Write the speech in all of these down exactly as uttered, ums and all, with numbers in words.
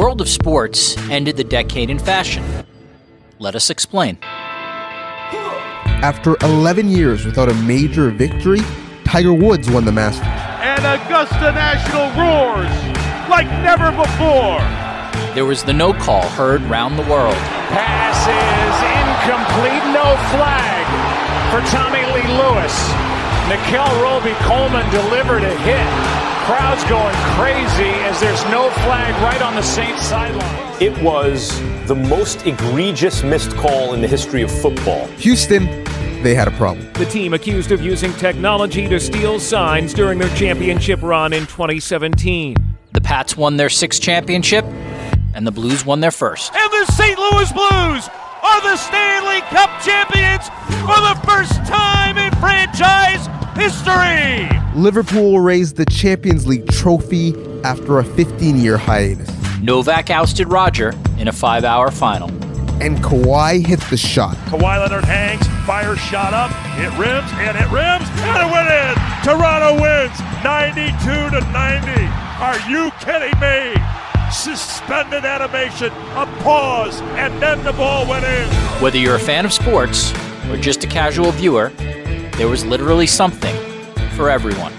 world of sports ended the decade in fashion. Let us explain. After eleven years without a major victory, Tiger Woods won the Masters. And Augusta National roars like never before. There was the no call heard round the world. Pass is incomplete, no flag for Tommy Lee Lewis. Nikhil Roby Coleman delivered a hit. Crowds going crazy as there's no flag right on the Saints sideline. It was the most egregious missed call in the history of football. Houston, they had a problem. The team accused of using technology to steal signs during their championship run in twenty seventeen. The Pats won their sixth championship, and the Blues won their first. And the Saint Louis Blues are the Stanley Cup champions for the first time in franchise history! Liverpool raised the Champions League trophy after a fifteen-year hiatus. Novak ousted Roger in a five-hour final. And Kawhi hit the shot. Kawhi Leonard hangs, fires shot up, it rims, and it rims, and it went in! Toronto wins, ninety-two to ninety. Are you kidding me? Suspended animation, a pause, and then the ball went in. Whether you're a fan of sports or just a casual viewer, there was literally something for everyone.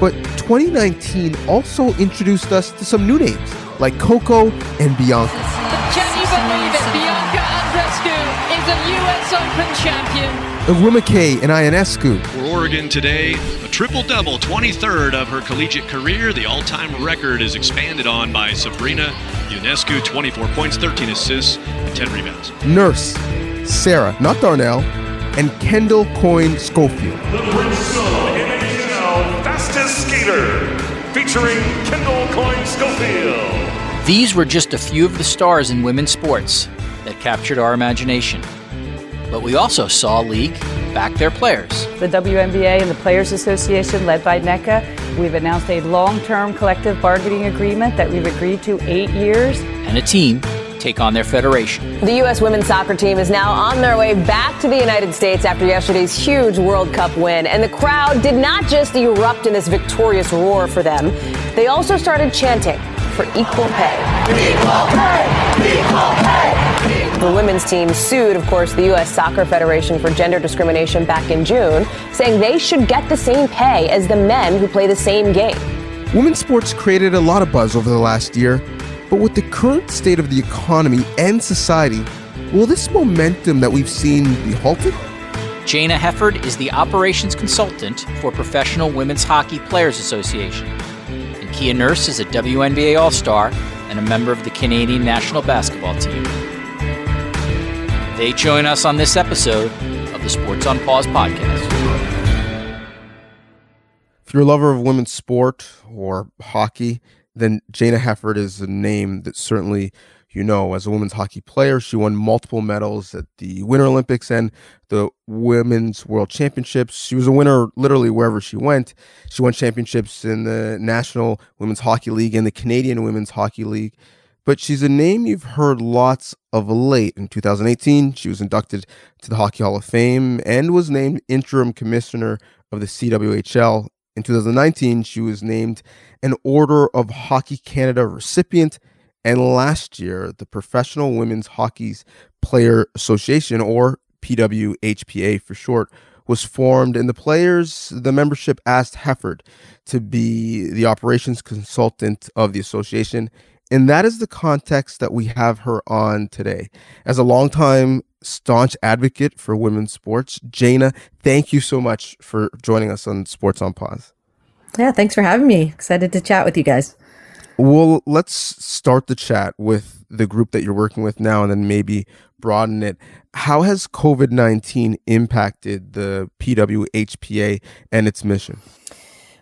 But twenty nineteen also introduced us to some new names, like Coco and Bianca. Can you believe it? Bianca Andrescu is a U S Open champion. Iwuma Kay and Ionescu. For Oregon today, a triple-double, twenty-third of her collegiate career. The all-time record is expanded on by Sabrina Ionescu, twenty-four points, thirteen assists, and ten rebounds. Nurse, Sarah, not Darnell, and Kendall Coyne Schofield. The Bristol N H L fastest skater, featuring Kendall Coyne Schofield. These were just a few of the stars in women's sports that captured our imagination. But we also saw a league back their players. The W N B A and the Players Association, led by NECA, we've announced a long-term collective bargaining agreement that we've agreed to eight years. And a team take on their federation. The U S women's soccer team is now on their way back to the United States after yesterday's huge World Cup win. And the crowd did not just erupt in this victorious roar for them. They also started chanting for equal pay. Equal pay! Equal pay! The women's team sued, of course, the U S Soccer Federation for gender discrimination back in June, saying they should get the same pay as the men who play the same game. Women's sports created a lot of buzz over the last year, but with the current state of the economy and society, will this momentum that we've seen be halted? Jayna Hefford is the operations consultant for Professional Women's Hockey Players Association. And Kia Nurse is a W N B A All-Star and a member of the Canadian national basketball team. They join us on this episode of the Sports on Pause podcast. If you're a lover of women's sport or hockey, then Jayna Hefford is a name that certainly you know. As a women's hockey player, she won multiple medals at the Winter Olympics and the Women's World Championships. She was a winner literally wherever she went. She won championships in the National Women's Hockey League and the Canadian Women's Hockey League. But she's a name you've heard lots of late. In two thousand eighteen, she was inducted to the Hockey Hall of Fame and was named interim commissioner of the C W H L. In two thousand nineteen, she was named an Order of Hockey Canada recipient. And last year, the Professional Women's Hockey Player Association, or P W H P A for short, was formed, and the players, the membership asked Hefford to be the operations consultant of the association. And that is the context that we have her on today. As a longtime staunch advocate for women's sports, Jayna, thank you so much for joining us on Sports on Pause. Yeah, thanks for having me. Excited to chat with you guys. Well, let's start the chat with the group that you're working with now and then maybe broaden it. How has COVID nineteen impacted the P W H P A and its mission?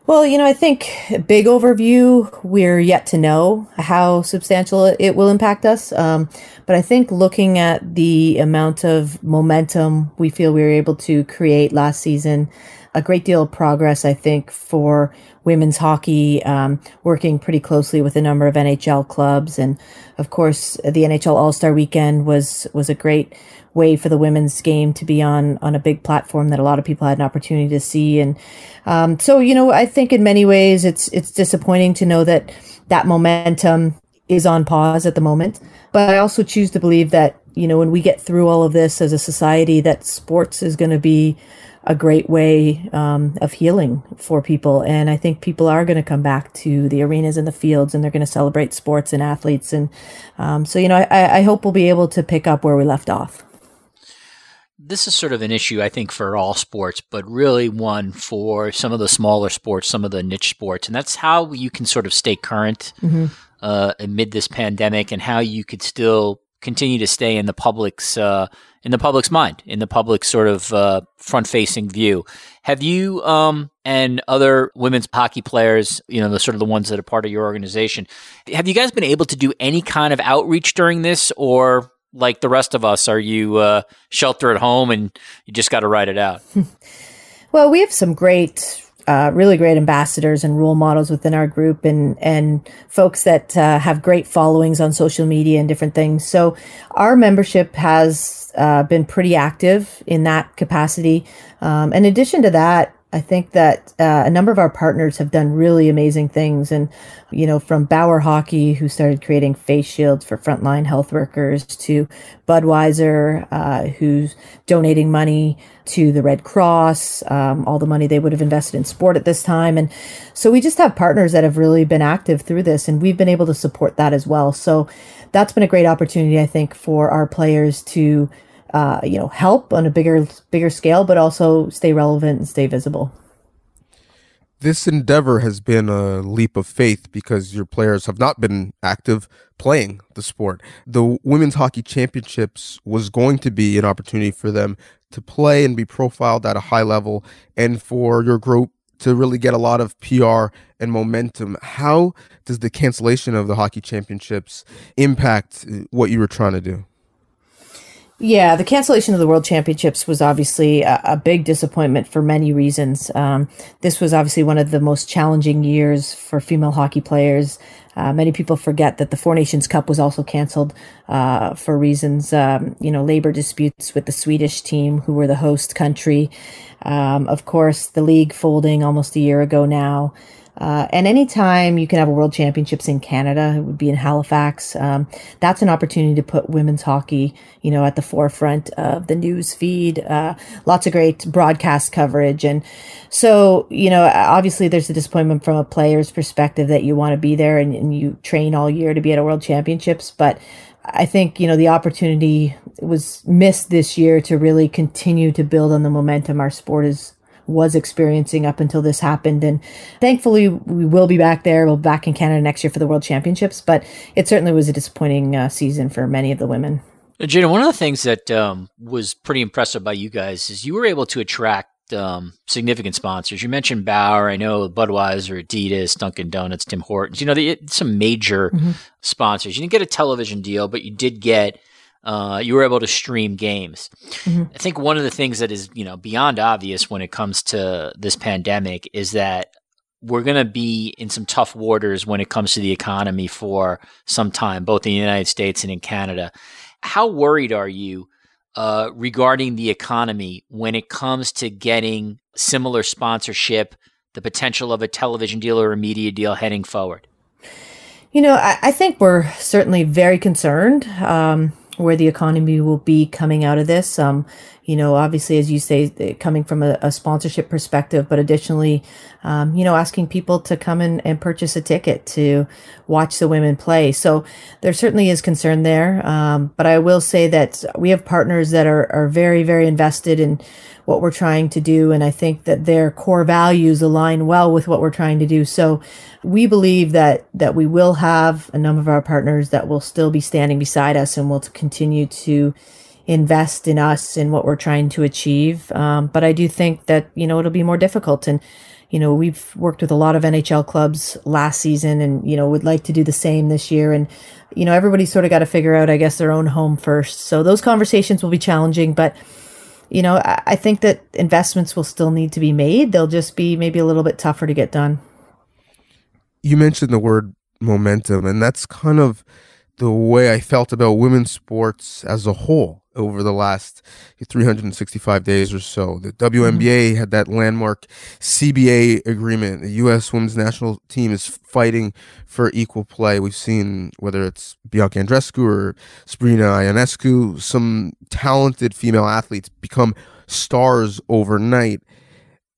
Well, you know, I think big overview, we're yet to know how substantial it will impact us. Um, but I think looking at the amount of momentum we feel we were able to create last season, a great deal of progress, I think, for women's hockey, um, working pretty closely with a number of N H L clubs. And of course, the N H L All-Star Weekend was was a great way for the women's game to be on on a big platform that a lot of people had an opportunity to see. And um, so, you know, I think in many ways it's it's disappointing to know that that momentum is on pause at the moment. But I also choose to believe that, you know, when we get through all of this as a society, that sports is going to be a great way um, of healing for people. And I think people are going to come back to the arenas and the fields, and they're going to celebrate sports and athletes. And um, so, you know, I, I hope we'll be able to pick up where we left off. This is sort of an issue, I think, for all sports, but really one for some of the smaller sports, some of the niche sports. And that's how you can sort of stay current mm-hmm. uh, amid this pandemic, and how you could still continue to stay in the public's uh, in the public's mind, in the public's sort of uh, front-facing view. Have you um, and other women's hockey players, you know, the sort of the ones that are part of your organization, have you guys been able to do any kind of outreach during this, or – like the rest of us, are you uh, shelter at home and you just got to ride it out? Well, we have some great, uh, really great ambassadors and role models within our group, and, and folks that uh, have great followings on social media and different things. So our membership has uh, been pretty active in that capacity. Um, in addition to that, I think that uh, a number of our partners have done really amazing things. And, you know, from Bauer Hockey, who started creating face shields for frontline health workers, to Budweiser, uh, who's donating money to the Red Cross, um, all the money they would have invested in sport at this time. And so we just have partners that have really been active through this, and we've been able to support that as well. So that's been a great opportunity, I think, for our players to Uh, you know, help on a bigger, bigger scale, but also stay relevant and stay visible. This endeavor has been a leap of faith because your players have not been active playing the sport. The Women's Hockey Championships was going to be an opportunity for them to play and be profiled at a high level, and for your group to really get a lot of P R and momentum. How does the cancellation of the Hockey Championships impact what you were trying to do? Yeah, the cancellation of the World Championships was obviously a, a big disappointment for many reasons. Um, this was obviously one of the most challenging years for female hockey players. Uh, many people forget that the Four Nations Cup was also canceled uh, for reasons, um, you know, labor disputes with the Swedish team, who were the host country. Um, of course, the league folding almost a year ago now. Uh, and anytime you can have a World Championships in Canada, it would be in Halifax. Um, that's an opportunity to put women's hockey, you know, at the forefront of the news feed. Uh, lots of great broadcast coverage. And so, you know, obviously there's a disappointment from a player's perspective that you want to be there, and, and you train all year to be at a World Championships. But I think, you know, the opportunity was missed this year to really continue to build on the momentum our sport is was experiencing up until this happened. And thankfully, we will be back there. We'll be back in Canada next year for the World Championships, but it certainly was a disappointing uh, season for many of the women. Jayna, one of the things that um, was pretty impressive by you guys is you were able to attract um, significant sponsors. You mentioned Bauer, I know Budweiser, Adidas, Dunkin' Donuts, Tim Hortons, you know, the, some major mm-hmm. sponsors. You didn't get a television deal, but you did get Uh, you were able to stream games. Mm-hmm. I think one of the things that is, you know, beyond obvious when it comes to this pandemic is that we're going to be in some tough waters when it comes to the economy for some time, both in the United States and in Canada. How worried are you uh, regarding the economy when it comes to getting similar sponsorship, the potential of a television deal or a media deal heading forward? You know, I, I think we're certainly very concerned. Um, where the economy will be coming out of this. Um, you know, obviously, as you say, coming from a, a sponsorship perspective, but additionally, um, you know, asking people to come in and purchase a ticket to watch the women play. So there certainly is concern there. Um, but I will say that we have partners that are, are very, very invested in what we're trying to do. And I think that their core values align well with what we're trying to do. So we believe that that we will have a number of our partners that will still be standing beside us and will continue to invest in us and what we're trying to achieve. Um, but I do think that, you know, it'll be more difficult. And, you know, we've worked with a lot of N H L clubs last season, and, you know, would like to do the same this year. And, you know, everybody's sort of got to figure out, I guess, their own home first. So those conversations will be challenging, but you know, I think that investments will still need to be made. They'll just be maybe a little bit tougher to get done. You mentioned the word momentum, and that's kind of the way I felt about women's sports as a whole over the last three hundred sixty-five days or so. The W N B A had that landmark C B A agreement. The U S women's national team is fighting for equal play. We've seen, whether it's Bianca Andrescu or Sabrina Ionescu, some talented female athletes become stars overnight.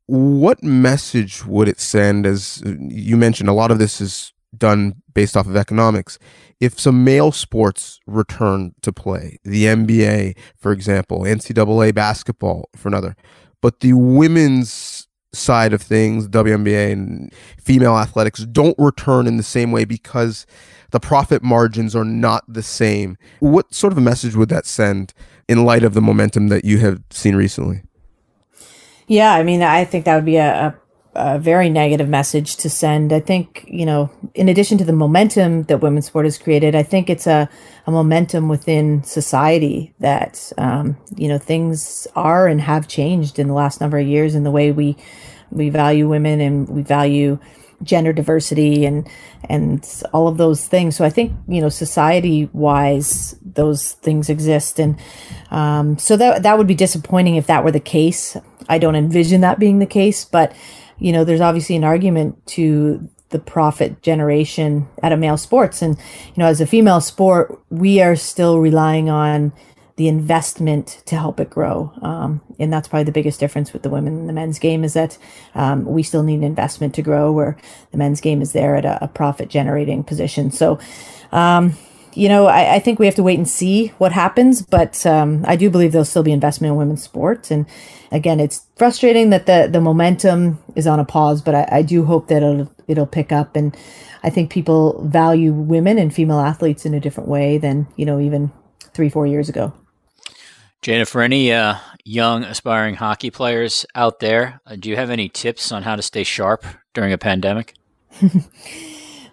What message would it send? As you mentioned, a lot of this is done based off of economics. If some male sports return to play, the N B A, for example, N C double A basketball for another, but the women's side of things, W N B A and female athletics, don't return in the same way because the profit margins are not the same. What sort of a message would that send in light of the momentum that you have seen recently? Yeah, I mean, I think that would be a, a a very negative message to send. I think, you know, in addition to the momentum that women's sport has created, I think it's a, a momentum within society that, um, you know, things are and have changed in the last number of years in the way we we value women and we value gender diversity and and all of those things. So I think, you know, society wise, those things exist. And um, so that that would be disappointing if that were the case. I don't envision that being the case, but you know, there's obviously an argument to the profit generation out of male sports. And, you know, as a female sport, we are still relying on the investment to help it grow. Um, and that's probably the biggest difference with the women and the men's game is that um, we still need an investment to grow, where the men's game is there at a, a profit generating position. So, um, you know, I, I think we have to wait and see what happens, but um, I do believe there'll still be investment in women's sports. And again, it's frustrating that the, the momentum is on a pause, but I, I do hope that it'll, it'll pick up. And I think people value women and female athletes in a different way than, you know, even three, four years ago. Jayna, for any uh, young aspiring hockey players out there, uh, do you have any tips on how to stay sharp during a pandemic?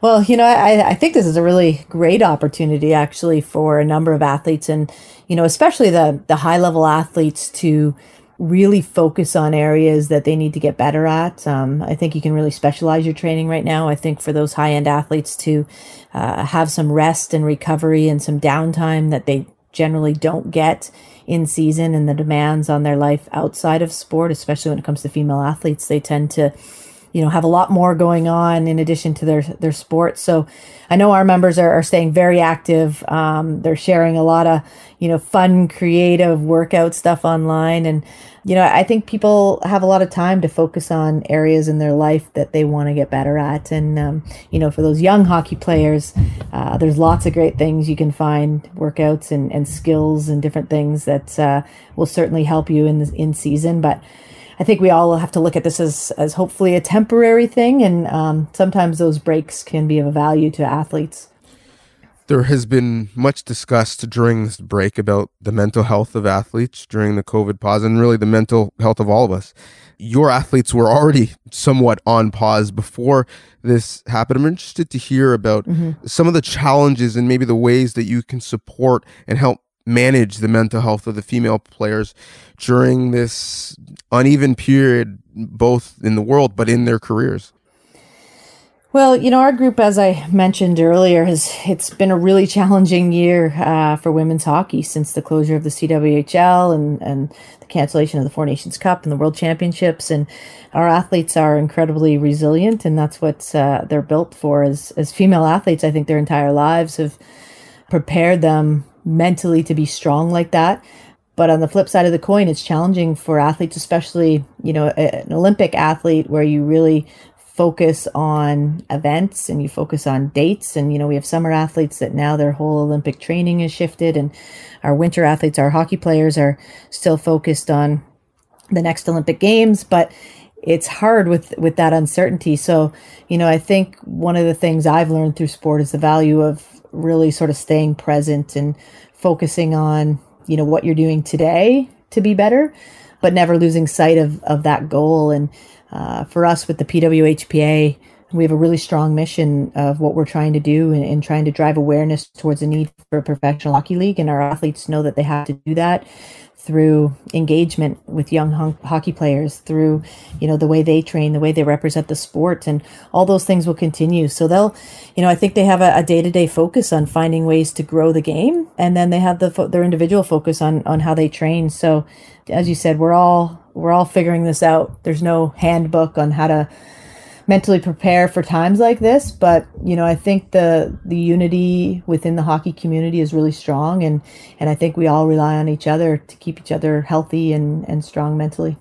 Well, you know, I, I think this is a really great opportunity actually for a number of athletes and, you know, especially the the high level athletes to really focus on areas that they need to get better at. Um, I think you can really specialize your training right now. I think for those high end athletes to uh, have some rest and recovery and some downtime that they generally don't get in season, and the demands on their life outside of sport, especially when it comes to female athletes, they tend to you know, have a lot more going on in addition to their, their sport. So I know our members are, are staying very active. Um, they're sharing a lot of, you know, fun, creative workout stuff online. And, you know, I think people have a lot of time to focus on areas in their life that they want to get better at. And, um, you know, for those young hockey players, uh, there's lots of great things you can find, workouts and, and skills and different things that uh, will certainly help you in the, in season. But I think we all have to look at this as, as hopefully a temporary thing. And um, sometimes those breaks can be of value to athletes. There has been much discussed during this break about the mental health of athletes during the COVID pause, and really the mental health of all of us. Your athletes were already somewhat on pause before this happened. I'm interested to hear about mm-hmm. some of the challenges and maybe the ways that you can support and help manage the mental health of the female players during this uneven period, both in the world, but in their careers? Well, you know, our group, as I mentioned earlier, has it's been a really challenging year uh, for women's hockey since the closure of the C W H L and, and the cancellation of the Four Nations Cup and the World Championships. And our athletes are incredibly resilient, and that's what uh, they're built for. As, as female athletes, I think their entire lives have prepared them mentally to be strong like that. But on the flip side of the coin, it's challenging for athletes, especially, you know, a, an Olympic athlete, where you really focus on events and you focus on dates. And, you know, we have summer athletes that now their whole Olympic training is shifted, and our winter athletes, our hockey players, are still focused on the next Olympic Games. But it's hard with, with that uncertainty. So, you know, I think one of the things I've learned through sport is the value of really sort of staying present and focusing on, you know, what you're doing today to be better, but never losing sight of, of that goal. And uh, for us with the P W H P A we have a really strong mission of what we're trying to do and, and trying to drive awareness towards the need for a professional hockey league. And our athletes know that they have to do that through engagement with young hockey players, through, you know, the way they train, the way they represent the sport, and all those things will continue. So they'll, you know, I think they have a, a day-to-day focus on finding ways to grow the game. And then they have the their individual focus on, on how they train. So as you said, we're all, we're all figuring this out. There's no handbook on how to mentally prepare for times like this, but you know, I think the the unity within the hockey community is really strong, and and I think we all rely on each other to keep each other healthy and and strong mentally.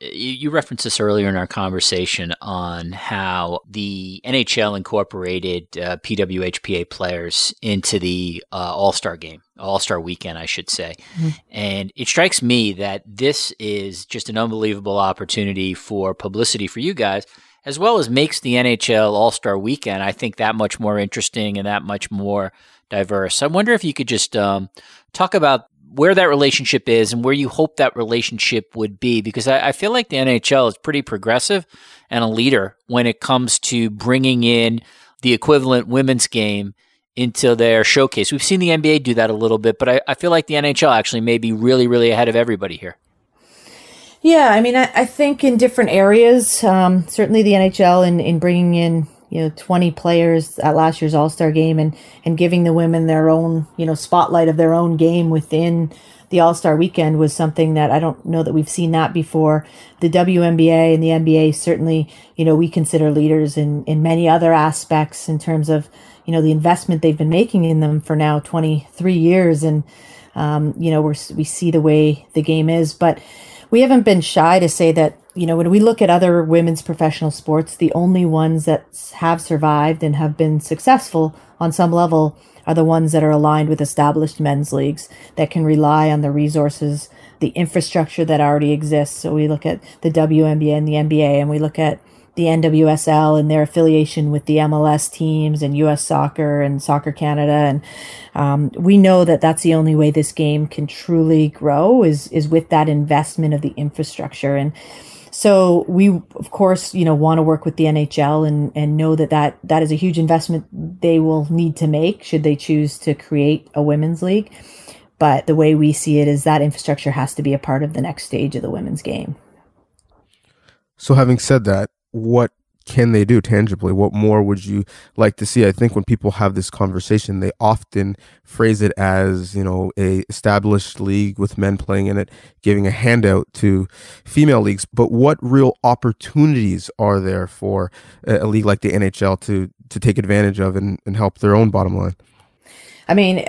You referenced this earlier in our conversation on how the N H L incorporated uh, P W H P A players into the uh, All-Star game, All-Star weekend, I should say. Mm-hmm. And it strikes me that this is just an unbelievable opportunity for publicity for you guys, as well as makes the N H L All-Star weekend, I think, that much more interesting and that much more diverse. I wonder if you could just um, talk about where that relationship is and where you hope that relationship would be, because I, I feel like the N H L is pretty progressive and a leader when it comes to bringing in the equivalent women's game into their showcase. We've seen the N B A do that a little bit, but I, I feel like the N H L actually may be really, really ahead of everybody here. Yeah. I mean, I, I think in different areas, um, certainly the N H L in, in bringing in, you know, twenty players at last year's All-Star game and, and giving the women their own, you know, spotlight of their own game within the All-Star weekend was something that I don't know that we've seen that before. The W N B A and the N B A certainly, you know, we consider leaders in, in many other aspects in terms of, you know, the investment they've been making in them for now twenty-three years. And, um, you know, we're, we see the way the game is, but we haven't been shy to say that, you know, when we look at other women's professional sports, the only ones that have survived and have been successful on some level are the ones that are aligned with established men's leagues that can rely on the resources, the infrastructure that already exists. So we look at the W N B A and the N B A, and we look at the N W S L and their affiliation with the M L S teams and U S Soccer and Soccer Canada. And um, we know that that's the only way this game can truly grow is is with that investment of the infrastructure. And so we, of course, you know, want to work with the N H L and, and know that, that that is a huge investment they will need to make should they choose to create a women's league. But the way we see it is that infrastructure has to be a part of the next stage of the women's game. So having said that, what can they do tangibly? What more would you like to see? I think when people have this conversation, they often phrase it as, you know, a established league with men playing in it, giving a handout to female leagues. But what real opportunities are there for a league like the N H L to to take advantage of and, and help their own bottom line? I mean,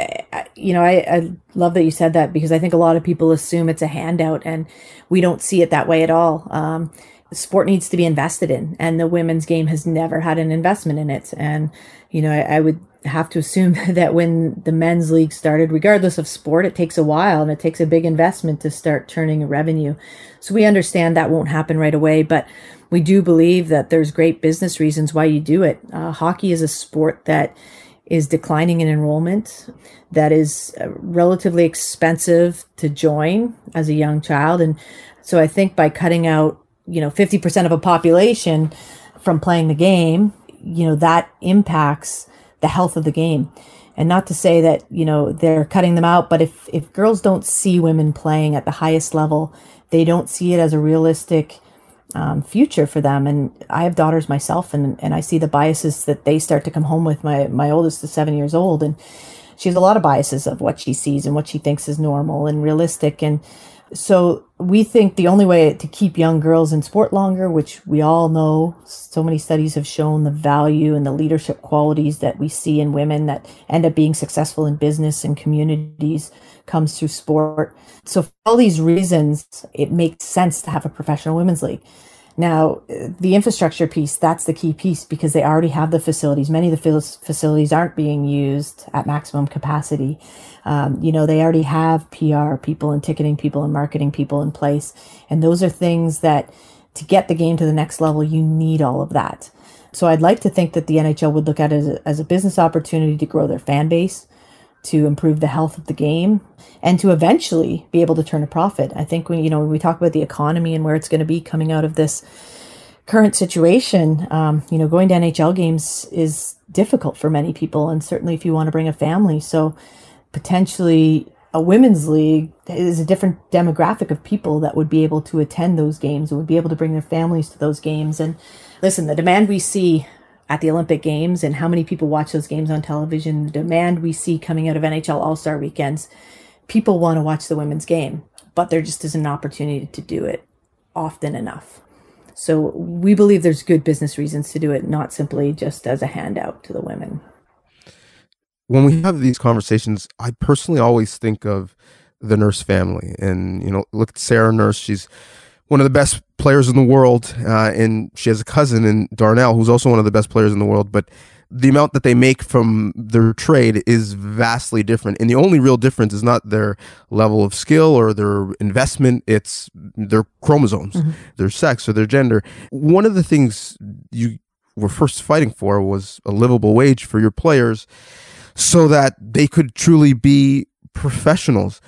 you know, I, I love that you said that, because I think a lot of people assume it's a handout, and we don't see it that way at all. Um, sport needs to be invested in, and the women's game has never had an investment in it. And, you know, I, I would have to assume that when the men's league started, regardless of sport, it takes a while and it takes a big investment to start turning revenue. So we understand that won't happen right away, but we do believe that there's great business reasons why you do it. Uh, hockey is a sport that is declining in enrollment, that is relatively expensive to join as a young child. And so I think by cutting out, you know, fifty percent of a population from playing the game, you know, that impacts the health of the game. And not to say that, you know, they're cutting them out, but if, if girls don't see women playing at the highest level, they don't see it as a realistic um, future for them. And I have daughters myself, and, and I see the biases that they start to come home with. My, my oldest is seven years old, and she has a lot of biases of what she sees and what she thinks is normal and realistic. And so we think the only way to keep young girls in sport longer, which we all know, so many studies have shown the value and the leadership qualities that we see in women that end up being successful in business and communities, comes through sport. So for all these reasons, it makes sense to have a professional women's league. Now, the infrastructure piece, that's the key piece, because they already have the facilities. Many of the facilities aren't being used at maximum capacity. Um, you know, they already have P R people and ticketing people and marketing people in place. And those are things that, to get the game to the next level, you need all of that. So I'd like to think that the N H L would look at it as a, as a business opportunity to grow their fan base, to improve the health of the game, and to eventually be able to turn a profit. I think when, you know, when we talk about the economy and where it's going to be coming out of this current situation, um, you know, going to N H L games is difficult for many people, and certainly if you want to bring a family. So potentially a women's league is a different demographic of people that would be able to attend those games and would be able to bring their families to those games. And listen, the demand we see at the Olympic Games and how many people watch those games on television, the demand we see coming out of N H L All-Star weekends, people want to watch the women's game, but there just isn't an opportunity to do it often enough. So we believe there's good business reasons to do it, not simply just as a handout to the women. When we have these conversations, I personally always think of the Nurse family. And, you know, look at Sarah Nurse. She's one of the best players in the world. Uh, and she has a cousin in Darnell, who's also one of the best players in the world. But the amount that they make from their trade is vastly different. And the only real difference is not their level of skill or their investment. It's their chromosomes, mm-hmm. their sex or their gender. One of the things you were first fighting for was a livable wage for your players so that they could truly be professionals.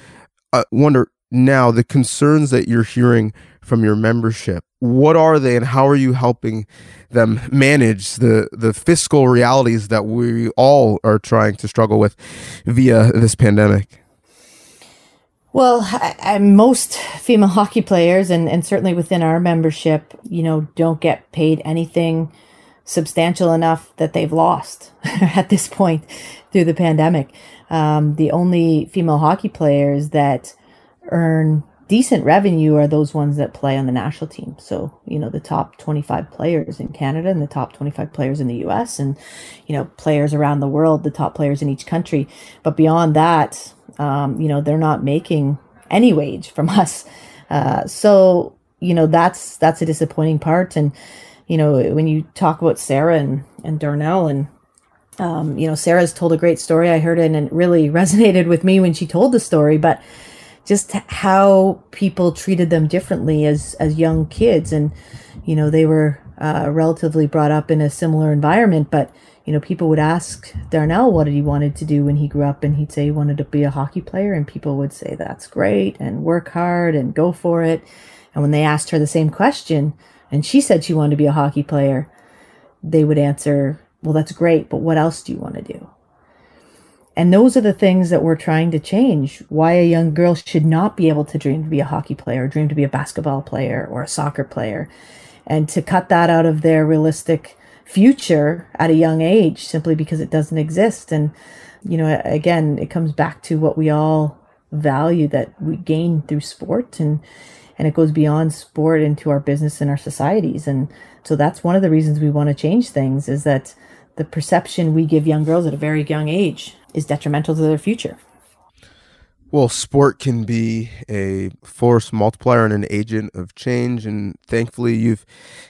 I wonder now, the concerns that you're hearing from your membership, what are they and how are you helping them manage the, the fiscal realities that we all are trying to struggle with via this pandemic? Well, I, I, most female hockey players and, and certainly within our membership, you know, don't get paid anything substantial enough that they've lost at this point through the pandemic. Um, the only female hockey players that earn decent revenue are those ones that play on the national team. So, you know, the top twenty-five players in Canada and the top twenty-five players in the U S and, you know, players around the world, the top players in each country. But beyond that, um, you know, they're not making any wage from us. Uh, so, you know, that's, that's a disappointing part. And, you know, when you talk about Sarah and, and Darnell and, um, you know, Sarah's told a great story. I heard it and it really resonated with me when she told the story, but just how people treated them differently as, as young kids. And, you know, they were uh, relatively brought up in a similar environment, but, you know, people would ask Darnell what he wanted to do when he grew up, and he'd say he wanted to be a hockey player, and people would say, that's great, and work hard and go for it. And when they asked her the same question and she said she wanted to be a hockey player, they would answer, well, that's great, but what else do you want to do? And those are the things that we're trying to change. Why a young girl should not be able to dream to be a hockey player, dream to be a basketball player or a soccer player. And to cut that out of their realistic future at a young age simply because it doesn't exist. And, you know, again, it comes back to what we all value that we gain through sport. And, and it goes beyond sport into our business and our societies. And so that's one of the reasons we want to change things, is that the perception we give young girls at a very young age is detrimental to their future. Well, sport can be a force multiplier and an agent of change. And thankfully, you've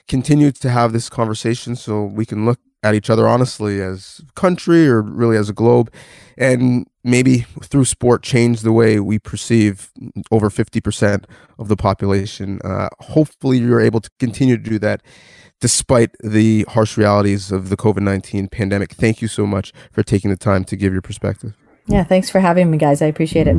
continued to have this conversation so we can look at each other honestly as a country, or really as a globe, and maybe through sport change the way we perceive over fifty percent of the population. Uh, hopefully, you're able to continue to do that despite the harsh realities of the COVID nineteen pandemic. Thank you so much for taking the time to give your perspective. Yeah, thanks for having me, guys. I appreciate it.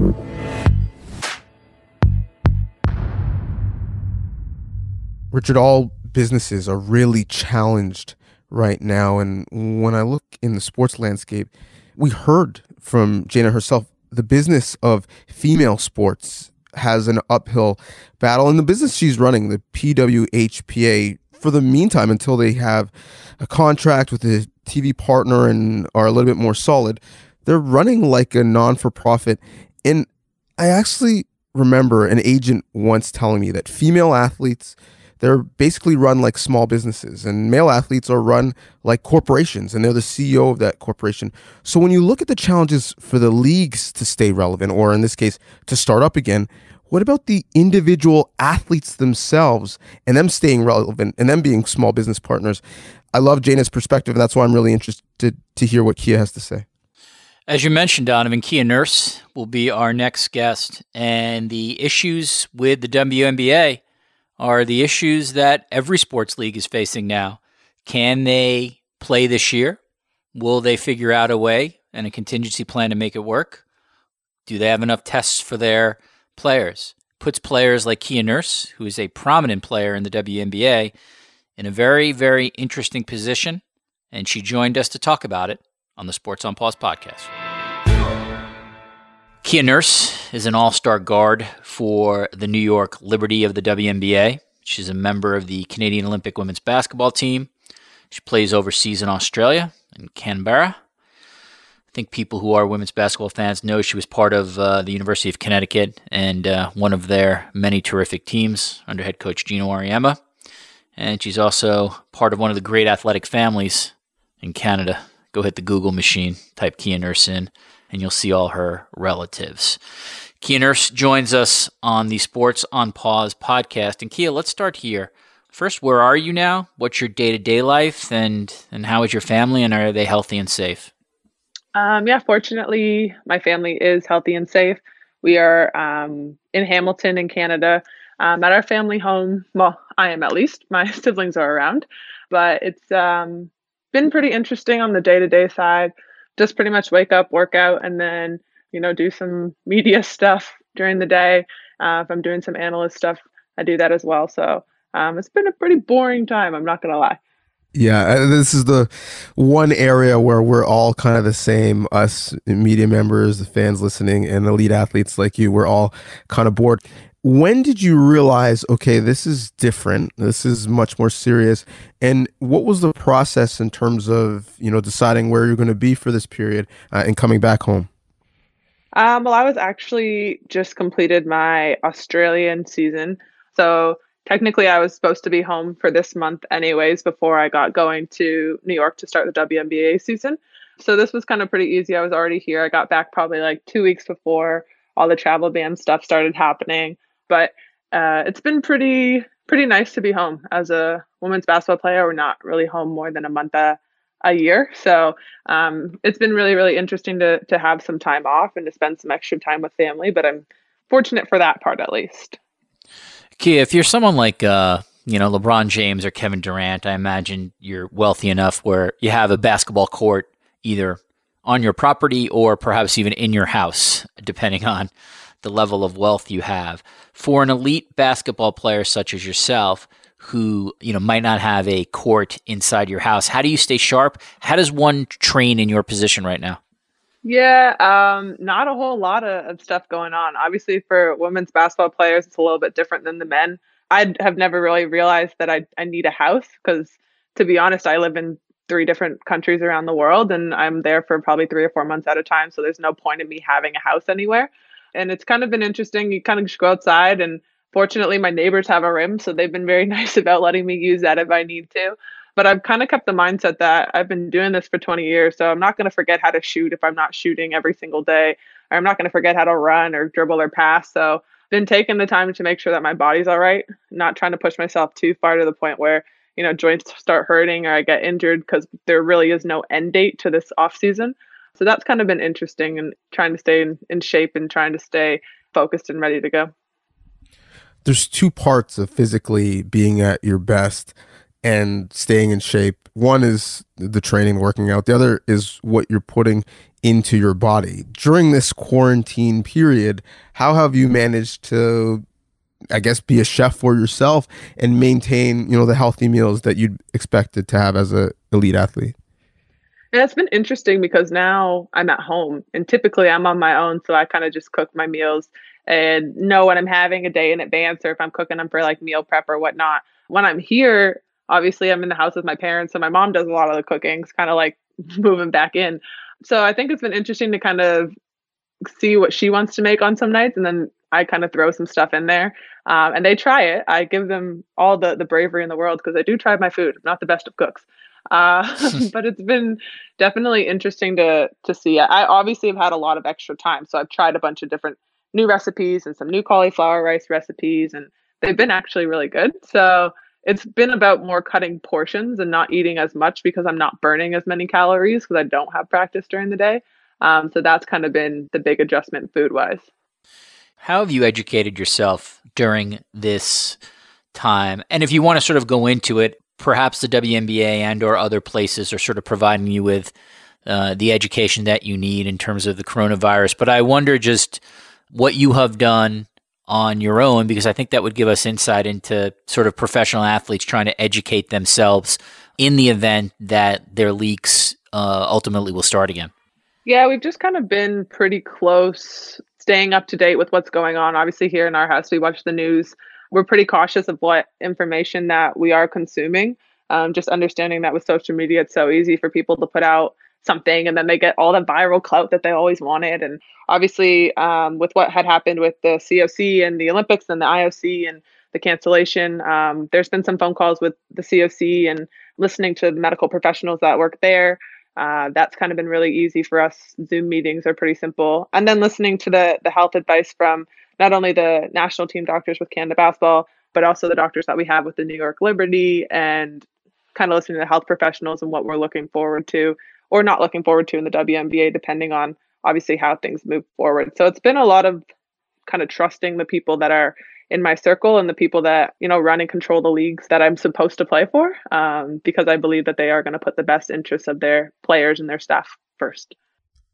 Richard, all businesses are really challenged right now. And when I look in the sports landscape, we heard from Jayna herself, the business of female sports has an uphill battle. And the business she's running, the P W H P A, for the meantime, until they have a contract with a T V partner and are a little bit more solid, they're running like a non-for-profit. And I actually remember an agent once telling me that female athletes, they're basically run like small businesses, and male athletes are run like corporations, and they're the C E O of that corporation. So when you look at the challenges for the leagues to stay relevant, or in this case, to start up again, what about the individual athletes themselves and them staying relevant and them being small business partners? I love Jayna's perspective, and that's why I'm really interested to hear what Kia has to say. As you mentioned, Donovan, Kia Nurse will be our next guest. And the issues with the W N B A are the issues that every sports league is facing now. Can they play this year? Will they figure out a way and a contingency plan to make it work? Do they have enough tests for their players? Puts players like Kia Nurse, who is a prominent player in the W N B A, in a very, very interesting position, and she joined us to talk about it on the Sports on Pause podcast. Kia Nurse is an all-star guard for the New York Liberty of the W N B A. She's a member of the Canadian Olympic women's basketball team. She plays overseas in Australia, in Canberra. I think people who are women's basketball fans know she was part of uh, the University of Connecticut and uh, one of their many terrific teams under head coach Gino Auriemma. And she's also part of one of the great athletic families in Canada. Go hit the Google machine, type Kia Nurse in, and you'll see all her relatives. Kia Nurse joins us on the Sports on Pause podcast. And Kia, let's start here. First, where are you now? What's your day-to-day life, and, and how is your family, and are they healthy and safe? Um, yeah, fortunately, my family is healthy and safe. We are um, in Hamilton in Canada um, at our family home. Well, I am at least. My siblings are around, but it's um, been pretty interesting on the day-to-day side. Just pretty much wake up, work out, and then, you know, do some media stuff during the day. Uh, if I'm doing some analyst stuff, I do that as well. So um, it's been a pretty boring time, I'm not going to lie. Yeah, this is the one area where we're all kind of the same, us media members, the fans listening, and elite athletes like you. We're all kind of bored. When did you realize, okay, this is different, this is much more serious, and what was the process in terms of, you know, deciding where you're going to be for this period uh, and coming back home? Um, well, I was actually just completed my Australian season, so technically I was supposed to be home for this month anyways before I got going to New York to start the W N B A season. So this was kind of pretty easy. I was already here. I got back probably like two weeks before all the travel ban stuff started happening. But uh, it's been pretty pretty nice to be home. As a women's basketball player, we're not really home more than a month a, a year. So um, it's been really, really interesting to to have some time off and to spend some extra time with family. But I'm fortunate for that part, at least. Kia, if you're someone like uh, you know, LeBron James or Kevin Durant, I imagine you're wealthy enough where you have a basketball court either on your property or perhaps even in your house, depending on the level of wealth you have. For an elite basketball player such as yourself, who, you know, might not have a court inside your house, how do you stay sharp? How does one train in your position right now? Yeah, um, not a whole lot of, of stuff going on. Obviously, for women's basketball players, it's a little bit different than the men. I have never really realized that I, I need a house because, to be honest, I live in three different countries around the world, and I'm there for probably three or four months at a time, so there's no point in me having a house anywhere. And it's kind of been interesting. You kind of just go outside, and fortunately, my neighbors have a rim, so they've been very nice about letting me use that if I need to. But I've kind of kept the mindset that I've been doing this for twenty years, so I'm not going to forget how to shoot if I'm not shooting every single day, or I'm not going to forget how to run or dribble or pass. So I've been taking the time to make sure that my body's all right, not trying to push myself too far to the point where, you know, joints start hurting or I get injured, because there really is no end date to this off season. So that's kind of been interesting, and trying to stay in, in shape and trying to stay focused and ready to go. There's two parts of physically being at your best and staying in shape. One is the training, working out. The other is what you're putting into your body. During this quarantine period, how have you managed to, I guess, be a chef for yourself and maintain, you know, the healthy meals that you'd expected to have as an elite athlete? Yeah, it's been interesting because now I'm at home, and typically I'm on my own, so I kind of just cook my meals and know what I'm having a day in advance, or if I'm cooking them for like meal prep or whatnot. When I'm here, obviously I'm in the house with my parents, so my mom does a lot of the cooking. It's kind of like moving back in. So I think it's been interesting to kind of see what she wants to make on some nights, and then I kind of throw some stuff in there um, and they try it. I give them all the, the bravery in the world because I do try my food. I'm not the best of cooks, uh, but it's been definitely interesting to to see. I obviously have had a lot of extra time, so I've tried a bunch of different new recipes and some new cauliflower rice recipes, and they've been actually really good. So it's been about more cutting portions and not eating as much because I'm not burning as many calories because I don't have practice during the day. Um, so that's kind of been the big adjustment food-wise. How have you educated yourself during this time? And if you want to sort of go into it, perhaps the W N B A and or other places are sort of providing you with uh, the education that you need in terms of the coronavirus. But I wonder just what you have done on your own, because I think that would give us insight into sort of professional athletes trying to educate themselves in the event that their leagues uh, ultimately will start again. Yeah, we've just kind of been pretty close, staying up to date with what's going on. Obviously, here in our house, we watch the news. We're pretty cautious of what information that we are consuming. Um, just understanding that with social media, it's so easy for people to put out something and then they get all the viral clout that they always wanted. And obviously, um, with what had happened with the C O C and the Olympics and the I O C and the cancellation, um, there's been some phone calls with the C O C and listening to the medical professionals that work there. Uh, that's kind of been really easy for us. Zoom meetings are pretty simple. And then listening to the the health advice from not only the national team doctors with Canada Basketball, but also the doctors that we have with the New York Liberty, and kind of listening to the health professionals and what we're looking forward to or not looking forward to in the W N B A, depending on obviously how things move forward. So it's been a lot of kind of trusting the people that are in my circle and the people that, you know, run and control the leagues that I'm supposed to play for, um, because I believe that they are going to put the best interests of their players and their staff first.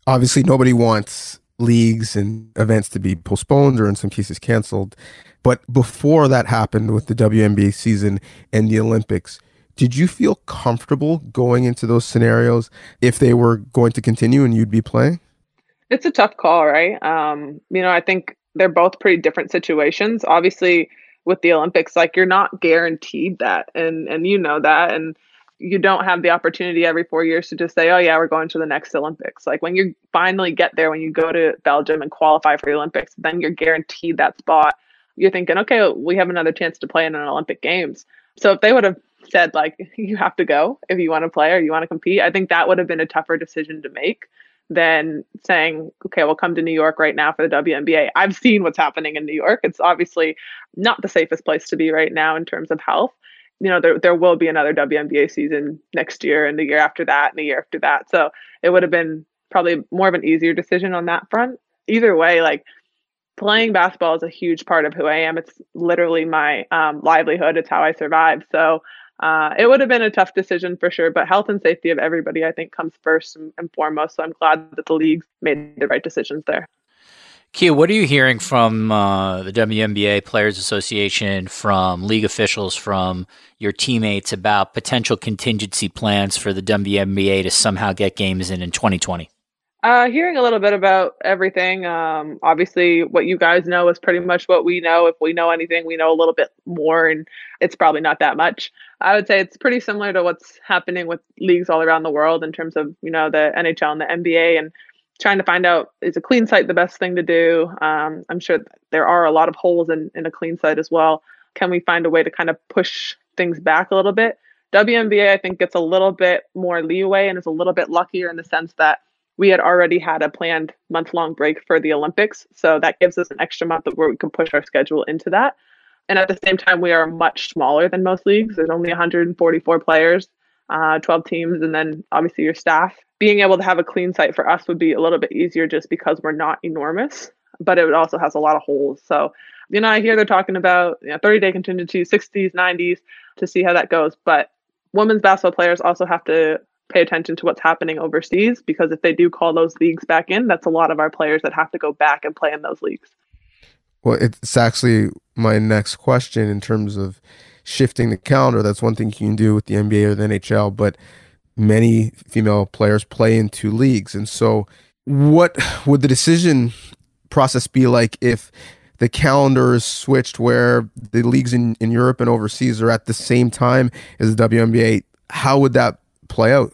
Obviously, nobody wants leagues and events to be postponed or in some cases canceled. But before that happened with the W N B A season and the Olympics, did you feel comfortable going into those scenarios if they were going to continue and you'd be playing? It's a tough call, right? Um, you know, I think they're both pretty different situations. Obviously, with the Olympics, like, you're not guaranteed that. And, and you know that. And you don't have the opportunity every four years to just say, oh, yeah, we're going to the next Olympics. Like, when you finally get there, when you go to Belgium and qualify for the Olympics, then you're guaranteed that spot. You're thinking, okay, we have another chance to play in an Olympic Games. So if they would have said, like, you have to go if you want to play or you want to compete, I think that would have been a tougher decision to make than saying, okay, we'll come to New York right now for the W N B A. I've seen what's happening in New York. It's obviously not the safest place to be right now in terms of health. You know, there there will be another W N B A season next year and the year after that and the year after that. So it would have been probably more of an easier decision on that front. Either way, like, playing basketball is a huge part of who I am. It's literally my um, livelihood. It's how I survive. So Uh, it would have been a tough decision for sure, but health and safety of everybody, I think, comes first and, and foremost. So I'm glad that the league made the right decisions there. Kia, what are you hearing from uh, the W N B A Players Association, from league officials, from your teammates about potential contingency plans for the W N B A to somehow get games in in twenty twenty? Uh, hearing a little bit about everything. Um, obviously, what you guys know is pretty much what we know. If we know anything, we know a little bit more, and it's probably not that much. I would say it's pretty similar to what's happening with leagues all around the world in terms of, you know, the N H L and the N B A, and trying to find out, is a clean site the best thing to do? Um, I'm sure there are a lot of holes in, in a clean site as well. Can we find a way to kind of push things back a little bit? W N B A, I think, gets a little bit more leeway and is a little bit luckier in the sense that we had already had a planned month-long break for the Olympics. So that gives us an extra month where we can push our schedule into that. And at the same time, we are much smaller than most leagues. There's only one hundred forty-four players, uh, twelve teams, and then obviously your staff. Being able to have a clean site for us would be a little bit easier just because we're not enormous, but it also has a lot of holes. So, you know, I hear they're talking about, you know, thirty-day contingencies, sixties, nineties, to see how that goes. But women's basketball players also have to pay attention to what's happening overseas, because if they do call those leagues back in, that's a lot of our players that have to go back and play in those leagues. Well, it's actually my next question in terms of shifting the calendar. That's one thing you can do with the N B A or the N H L, but many female players play in two leagues. And so what would the decision process be like if the calendar is switched where the leagues in, in Europe and overseas are at the same time as the W N B A? How would that play out?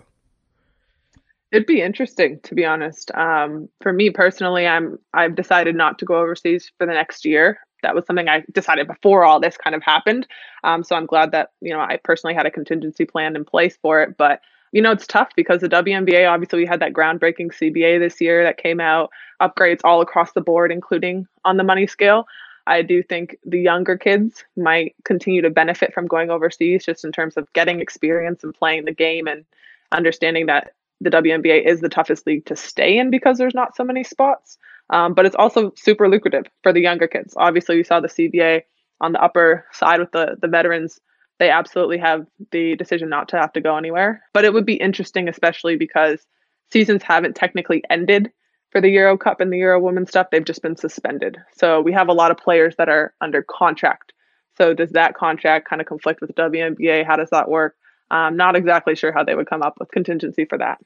It'd be interesting, to be honest. Um, for me personally, I'm I've decided not to go overseas for the next year. That was something I decided before all this kind of happened. Um, so I'm glad that, you know, I personally had a contingency plan in place for it. But, you know, it's tough because the W N B A, obviously, we had that groundbreaking C B A this year that came out, upgrades all across the board, including on the money scale. I do think the younger kids might continue to benefit from going overseas just in terms of getting experience and playing the game and understanding that the W N B A is the toughest league to stay in because there's not so many spots. Um, but it's also super lucrative for the younger kids. Obviously, you saw the C B A on the upper side with the, the veterans. They absolutely have the decision not to have to go anywhere. But it would be interesting, especially because seasons haven't technically ended for the Euro Cup and the Euro Women's stuff, they've just been suspended. So we have a lot of players that are under contract. So does that contract kind of conflict with the W N B A? How does that work? I'm not exactly sure how they would come up with contingency for that.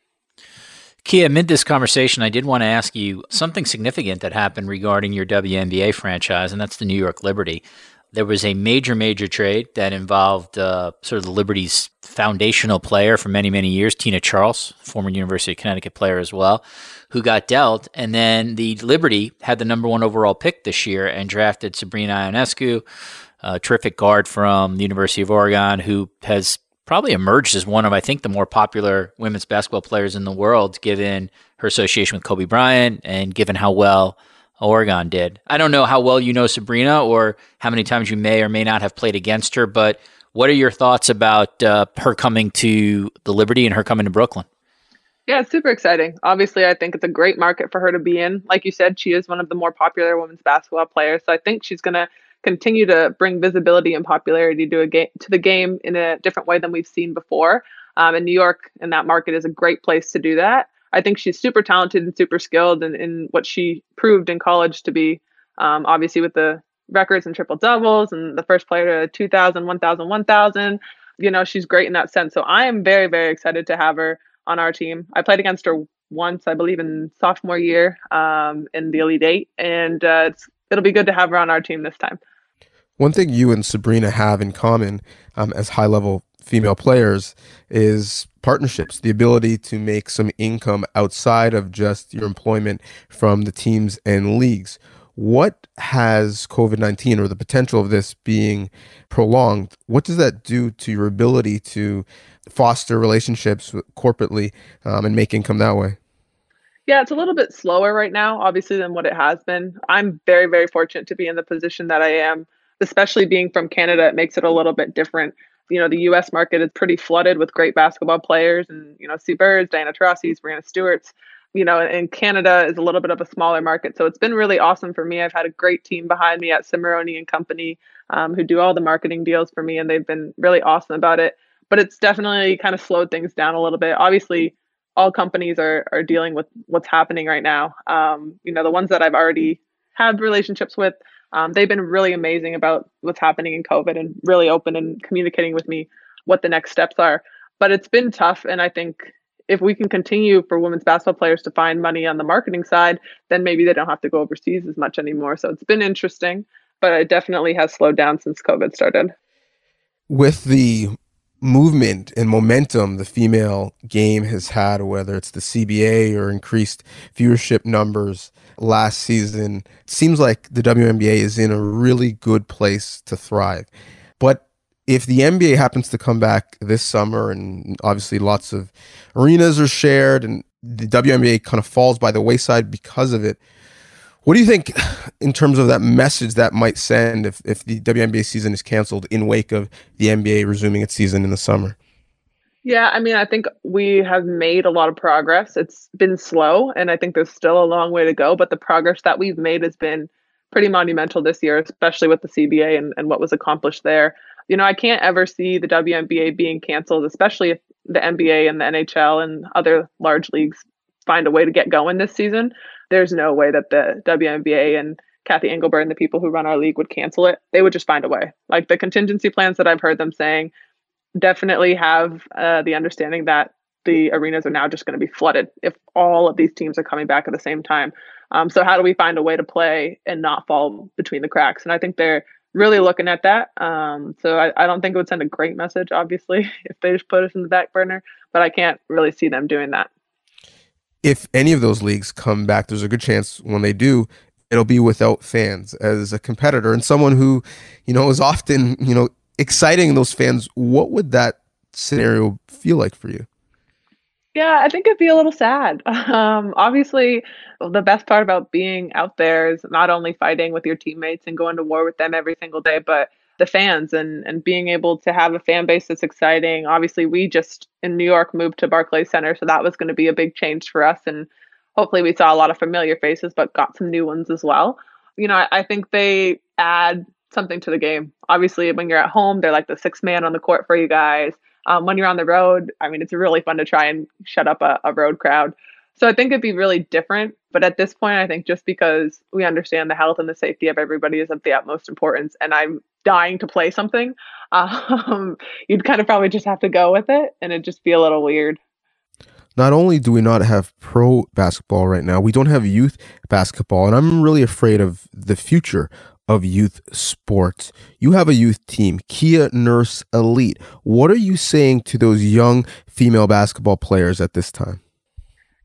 Kia, amid this conversation, I did want to ask you something significant that happened regarding your W N B A franchise, and that's the New York Liberty. There was a major, major trade that involved uh, sort of the Liberty's foundational player for many, many years, Tina Charles, former University of Connecticut player as well, who got dealt. And then the Liberty had the number one overall pick this year and drafted Sabrina Ionescu, a terrific guard from the University of Oregon, who has probably emerged as one of, I think, the more popular women's basketball players in the world, given her association with Kobe Bryant and given how well Oregon did. I don't know how well you know Sabrina or how many times you may or may not have played against her, but what are your thoughts about uh, her coming to the Liberty and her coming to Brooklyn? Yeah, it's super exciting. Obviously, I think it's a great market for her to be in. Like you said, she is one of the more popular women's basketball players, so I think she's going to continue to bring visibility and popularity to a game to the game in a different way than we've seen before. Um, and New York and that market is a great place to do that. I think she's super talented and super skilled in, in what she proved in college to be, um, obviously with the records and triple doubles and the first player to two thousand, one thousand, one thousand. You know, she's great in that sense. So I am very, very excited to have her on our team. I played against her once, I believe, in sophomore year um, in the Elite Eight. And uh, it's, it'll be good to have her on our team this time. One thing you and Sabrina have in common um, as high-level female players is partnerships, the ability to make some income outside of just your employment from the teams and leagues. What has COVID nineteen or the potential of this being prolonged, what does that do to your ability to foster relationships corporately um, and make income that way? Yeah, it's a little bit slower right now, obviously, than what it has been. I'm very, very fortunate to be in the position that I am. Especially being from Canada, it makes it a little bit different. You know, the U S market is pretty flooded with great basketball players and, you know, Sue Birds, Diana Taurasi, Brianna Stewart's, you know, and Canada is a little bit of a smaller market. So it's been really awesome for me. I've had a great team behind me at Cimarroni and Company um, who do all the marketing deals for me, and they've been really awesome about it. But it's definitely kind of slowed things down a little bit. Obviously, all companies are are dealing with what's happening right now. Um, you know, the ones that I've already had relationships with, Um, they've been really amazing about what's happening in COVID and really open and communicating with me what the next steps are. But it's been tough. And I think if we can continue for women's basketball players to find money on the marketing side, then maybe they don't have to go overseas as much anymore. So it's been interesting, but it definitely has slowed down since COVID started. With the movement and momentum the female game has had, whether it's the C B A or increased viewership numbers last season, it seems like the W N B A is in a really good place to thrive. But if the N B A happens to come back this summer, and obviously lots of arenas are shared and the W N B A kind of falls by the wayside because of it, what do you think in terms of that message that might send if, if the W N B A season is canceled in wake of the N B A resuming its season in the summer? Yeah, I mean, I think we have made a lot of progress. It's been slow, and I think there's still a long way to go, but the progress that we've made has been pretty monumental this year, especially with the C B A and, and what was accomplished there. You know, I can't ever see the W N B A being canceled, especially if the N B A and the N H L and other large leagues find a way to get going this season. There's no way that the W N B A and Kathy Engelbert and the people who run our league would cancel it. They would just find a way. Like the contingency plans that I've heard them saying definitely have uh, the understanding that the arenas are now just going to be flooded if all of these teams are coming back at the same time. Um, so how do we find a way to play and not fall between the cracks? And I think they're really looking at that. Um, so I, I don't think it would send a great message, obviously, if they just put us in the back burner, but I can't really see them doing that. If any of those leagues come back, there's a good chance when they do, it'll be without fans as a competitor and someone who, you know, is often, you know, exciting those fans. What would that scenario feel like for you? Yeah, I think it'd be a little sad. Um, obviously, the best part about being out there is not only fighting with your teammates and going to war with them every single day, but the fans and, and being able to have a fan base that's exciting. Obviously, we just in New York moved to Barclays Center, so that was going to be a big change for us. And hopefully we saw a lot of familiar faces, but got some new ones as well. You know, I, I think they add something to the game. Obviously, when you're at home, they're like the sixth man on the court for you guys. Um, when you're on the road, I mean, it's really fun to try and shut up a, a road crowd. So I think it'd be really different. But at this point, I think just because we understand the health and the safety of everybody is of the utmost importance, and I'm dying to play something, um, you'd kind of probably just have to go with it, and it'd just be a little weird. Not only do we not have pro basketball right now, we don't have youth basketball. And I'm really afraid of the future of youth sports. You have a youth team, Kia Nurse Elite. What are you saying to those young female basketball players at this time?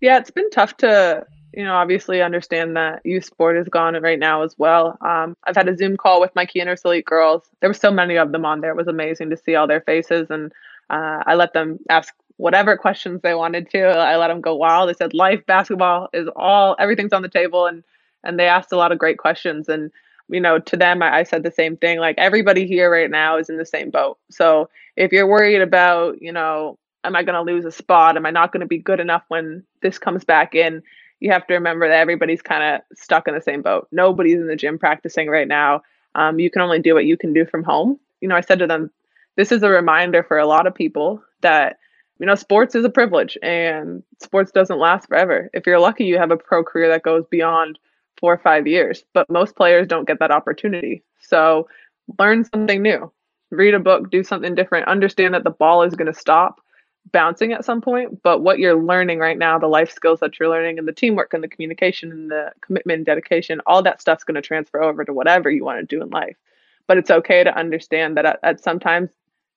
Yeah, it's been tough to, you know, obviously understand that youth sport is gone right now as well. Um, I've had a Zoom call with my Kia Nurse Elite girls. There were so many of them on there. It was amazing to see all their faces. And uh, I let them ask whatever questions they wanted to. I let them go wild. They said life, basketball is all, everything's on the table. And, and they asked a lot of great questions. And, you know, to them, I, I said the same thing. Like, everybody here right now is in the same boat. So if you're worried about, you know, am I going to lose a spot? Am I not going to be good enough when this comes back in? You have to remember that everybody's kind of stuck in the same boat. Nobody's in the gym practicing right now. Um, you can only do what you can do from home. You know, I said to them, this is a reminder for a lot of people that, you know, sports is a privilege and sports doesn't last forever. If you're lucky, you have a pro career that goes beyond four or five years, but most players don't get that opportunity. So learn something new, read a book, do something different, understand that the ball is going to stop bouncing at some point, but what you're learning right now, the life skills that you're learning and the teamwork and the communication and the commitment and dedication, all that stuff's going to transfer over to whatever you want to do in life. But it's okay to understand that at, at sometimes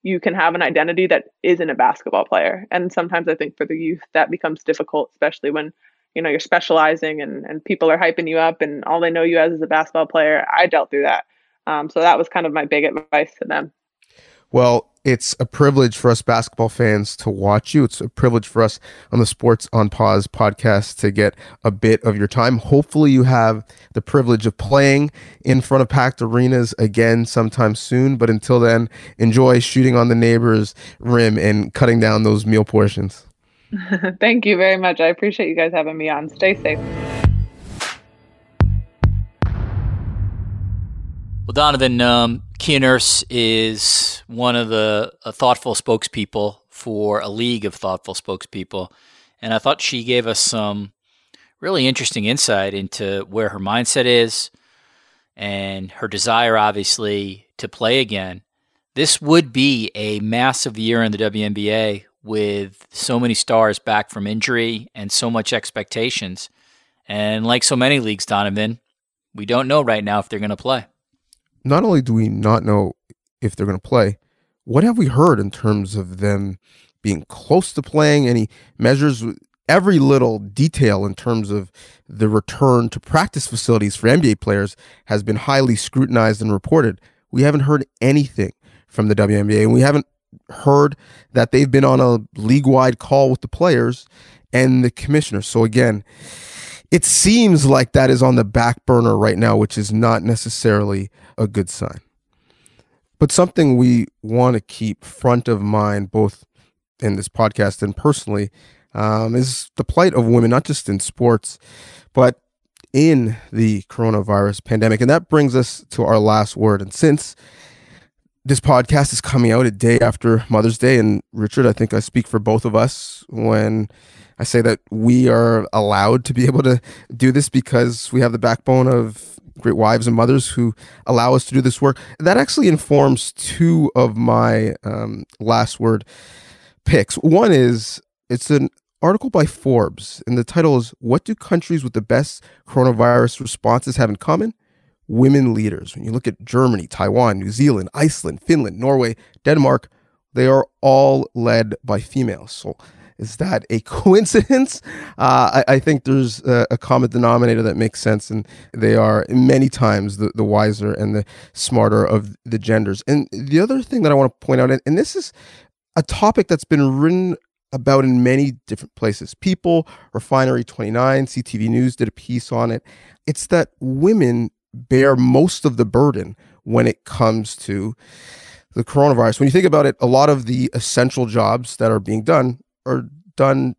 you can have an identity that isn't a basketball player. And sometimes I think for the youth that becomes difficult, especially when, you know, you're specializing and, and people are hyping you up and all they know you as is a basketball player. I dealt through that. Um, so that was kind of my big advice to them. Well, it's a privilege for us basketball fans to watch you. It's a privilege for us on the Sports on Pause podcast to get a bit of your time. Hopefully you have the privilege of playing in front of packed arenas again sometime soon. But until then, enjoy shooting on the neighbor's rim and cutting down those meal portions. Thank you very much. I appreciate you guys having me on. Stay safe. Well, Donovan, um, Kia Nurse is one of the uh, thoughtful spokespeople for a league of thoughtful spokespeople. And I thought she gave us some really interesting insight into where her mindset is and her desire, obviously, to play again. This would be a massive year in the W N B A with so many stars back from injury and so much expectations. And like so many leagues, Donovan, we don't know right now if they're going to play. Not only do we not know if they're going to play, what have we heard in terms of them being close to playing? Any measures, every little detail in terms of the return to practice facilities for N B A players has been highly scrutinized and reported. We haven't heard anything from the W N B A, and we haven't heard that they've been on a league-wide call with the players and the commissioner. So again, it seems like that is on the back burner right now, which is not necessarily a good sign. But something we want to keep front of mind, both in this podcast and personally, um, is the plight of women, not just in sports, but in the coronavirus pandemic. And that brings us to our last word. And since this podcast is coming out a day after Mother's Day, and Richard, I think I speak for both of us when I say that we are allowed to be able to do this because we have the backbone of great wives and mothers who allow us to do this work. That actually informs two of my um, last word picks. One is, it's an article by Forbes, and the title is, "What do countries with the best coronavirus responses have in common? Women leaders." When you look at Germany, Taiwan, New Zealand, Iceland, Finland, Norway, Denmark, they are all led by females. So is that a coincidence? Uh, I, I think there's a, a common denominator that makes sense, and they are many times the, the wiser and the smarter of the genders. And the other thing that I want to point out, and, and this is a topic that's been written about in many different places. People, Refinery twenty-nine, C T V News did a piece on it. It's that women bear most of the burden when it comes to the coronavirus. When you think about it, a lot of the essential jobs that are being done are done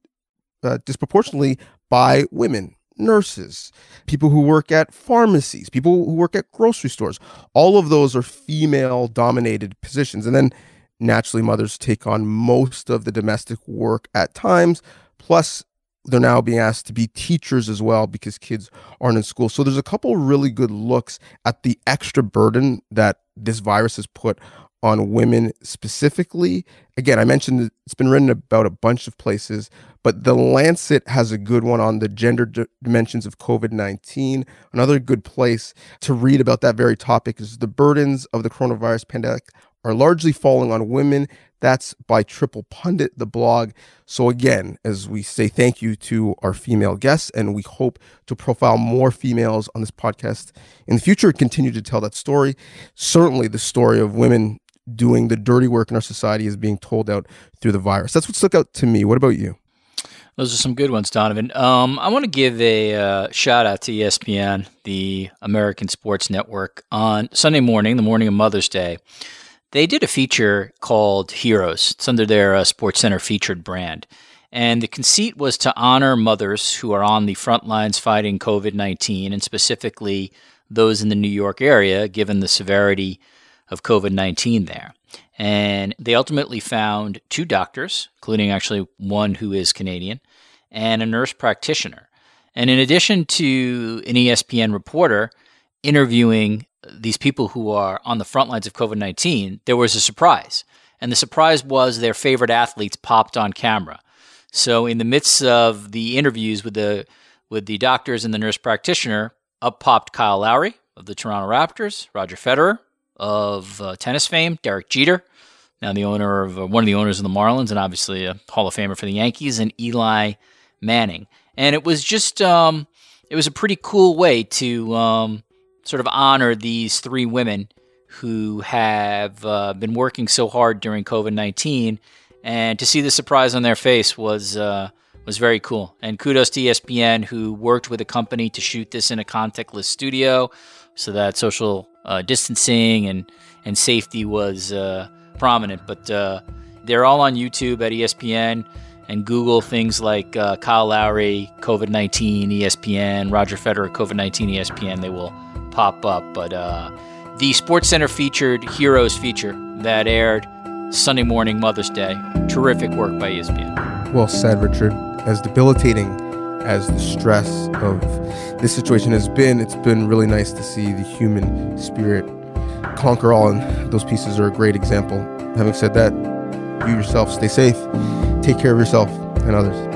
uh, disproportionately by women, nurses, people who work at pharmacies, people who work at grocery stores. All of those are female-dominated positions. And then naturally, mothers take on most of the domestic work at times, plus they're now being asked to be teachers as well because kids aren't in school. So there's a couple really good looks at the extra burden that this virus has put on women specifically. Again, I mentioned it's been written about a bunch of places, but The Lancet has a good one on the gender d- dimensions of COVID nineteen. Another good place to read about that very topic is the burdens of the coronavirus pandemic are largely falling on women. That's by Triple Pundit, the blog. So again, as we say thank you to our female guests, and we hope to profile more females on this podcast in the future and continue to tell that story. Certainly the story of women doing the dirty work in our society is being told out through the virus. That's what stuck out to me. What about you? Those are some good ones, Donovan. Um, I want to give a uh, shout out to E S P N, the American Sports Network, on Sunday morning, the morning of Mother's Day. They did a feature called Heroes. It's under their uh, Sports Center featured brand. And the conceit was to honor mothers who are on the front lines fighting COVID nineteen, and specifically those in the New York area, given the severity of COVID nineteen there. And they ultimately found two doctors, including actually one who is Canadian, and a nurse practitioner. And in addition to an E S P N reporter interviewing these people who are on the front lines of COVID nineteen, there was a surprise. And the surprise was their favorite athletes popped on camera. So in the midst of the interviews with the with the doctors and the nurse practitioner, up popped Kyle Lowry of the Toronto Raptors, Roger Federer of uh, tennis fame, Derek Jeter, now the owner of uh, one of the owners of the Marlins and obviously a Hall of Famer for the Yankees, and Eli Manning. And it was just um, it was a pretty cool way to um, sort of honor these three women who have uh, been working so hard during COVID nineteen, and to see the surprise on their face was uh, was very cool. And kudos to E S P N, who worked with a company to shoot this in a contactless studio so that social uh, distancing and, and safety was uh, prominent. But uh, they're all on YouTube at E S P N, and Google things like uh, Kyle Lowry, COVID nineteen, E S P N, Roger Federer, COVID nineteen, E S P N. They will pop up. But uh, the Sports Center featured Heroes feature that aired Sunday morning, Mother's Day. Terrific work by E S P N. Well said, Richard. As debilitating as the stress of this situation has been, it's been really nice to see the human spirit conquer all, and those pieces are a great example. Having said that, you yourself stay safe, take care of yourself and others.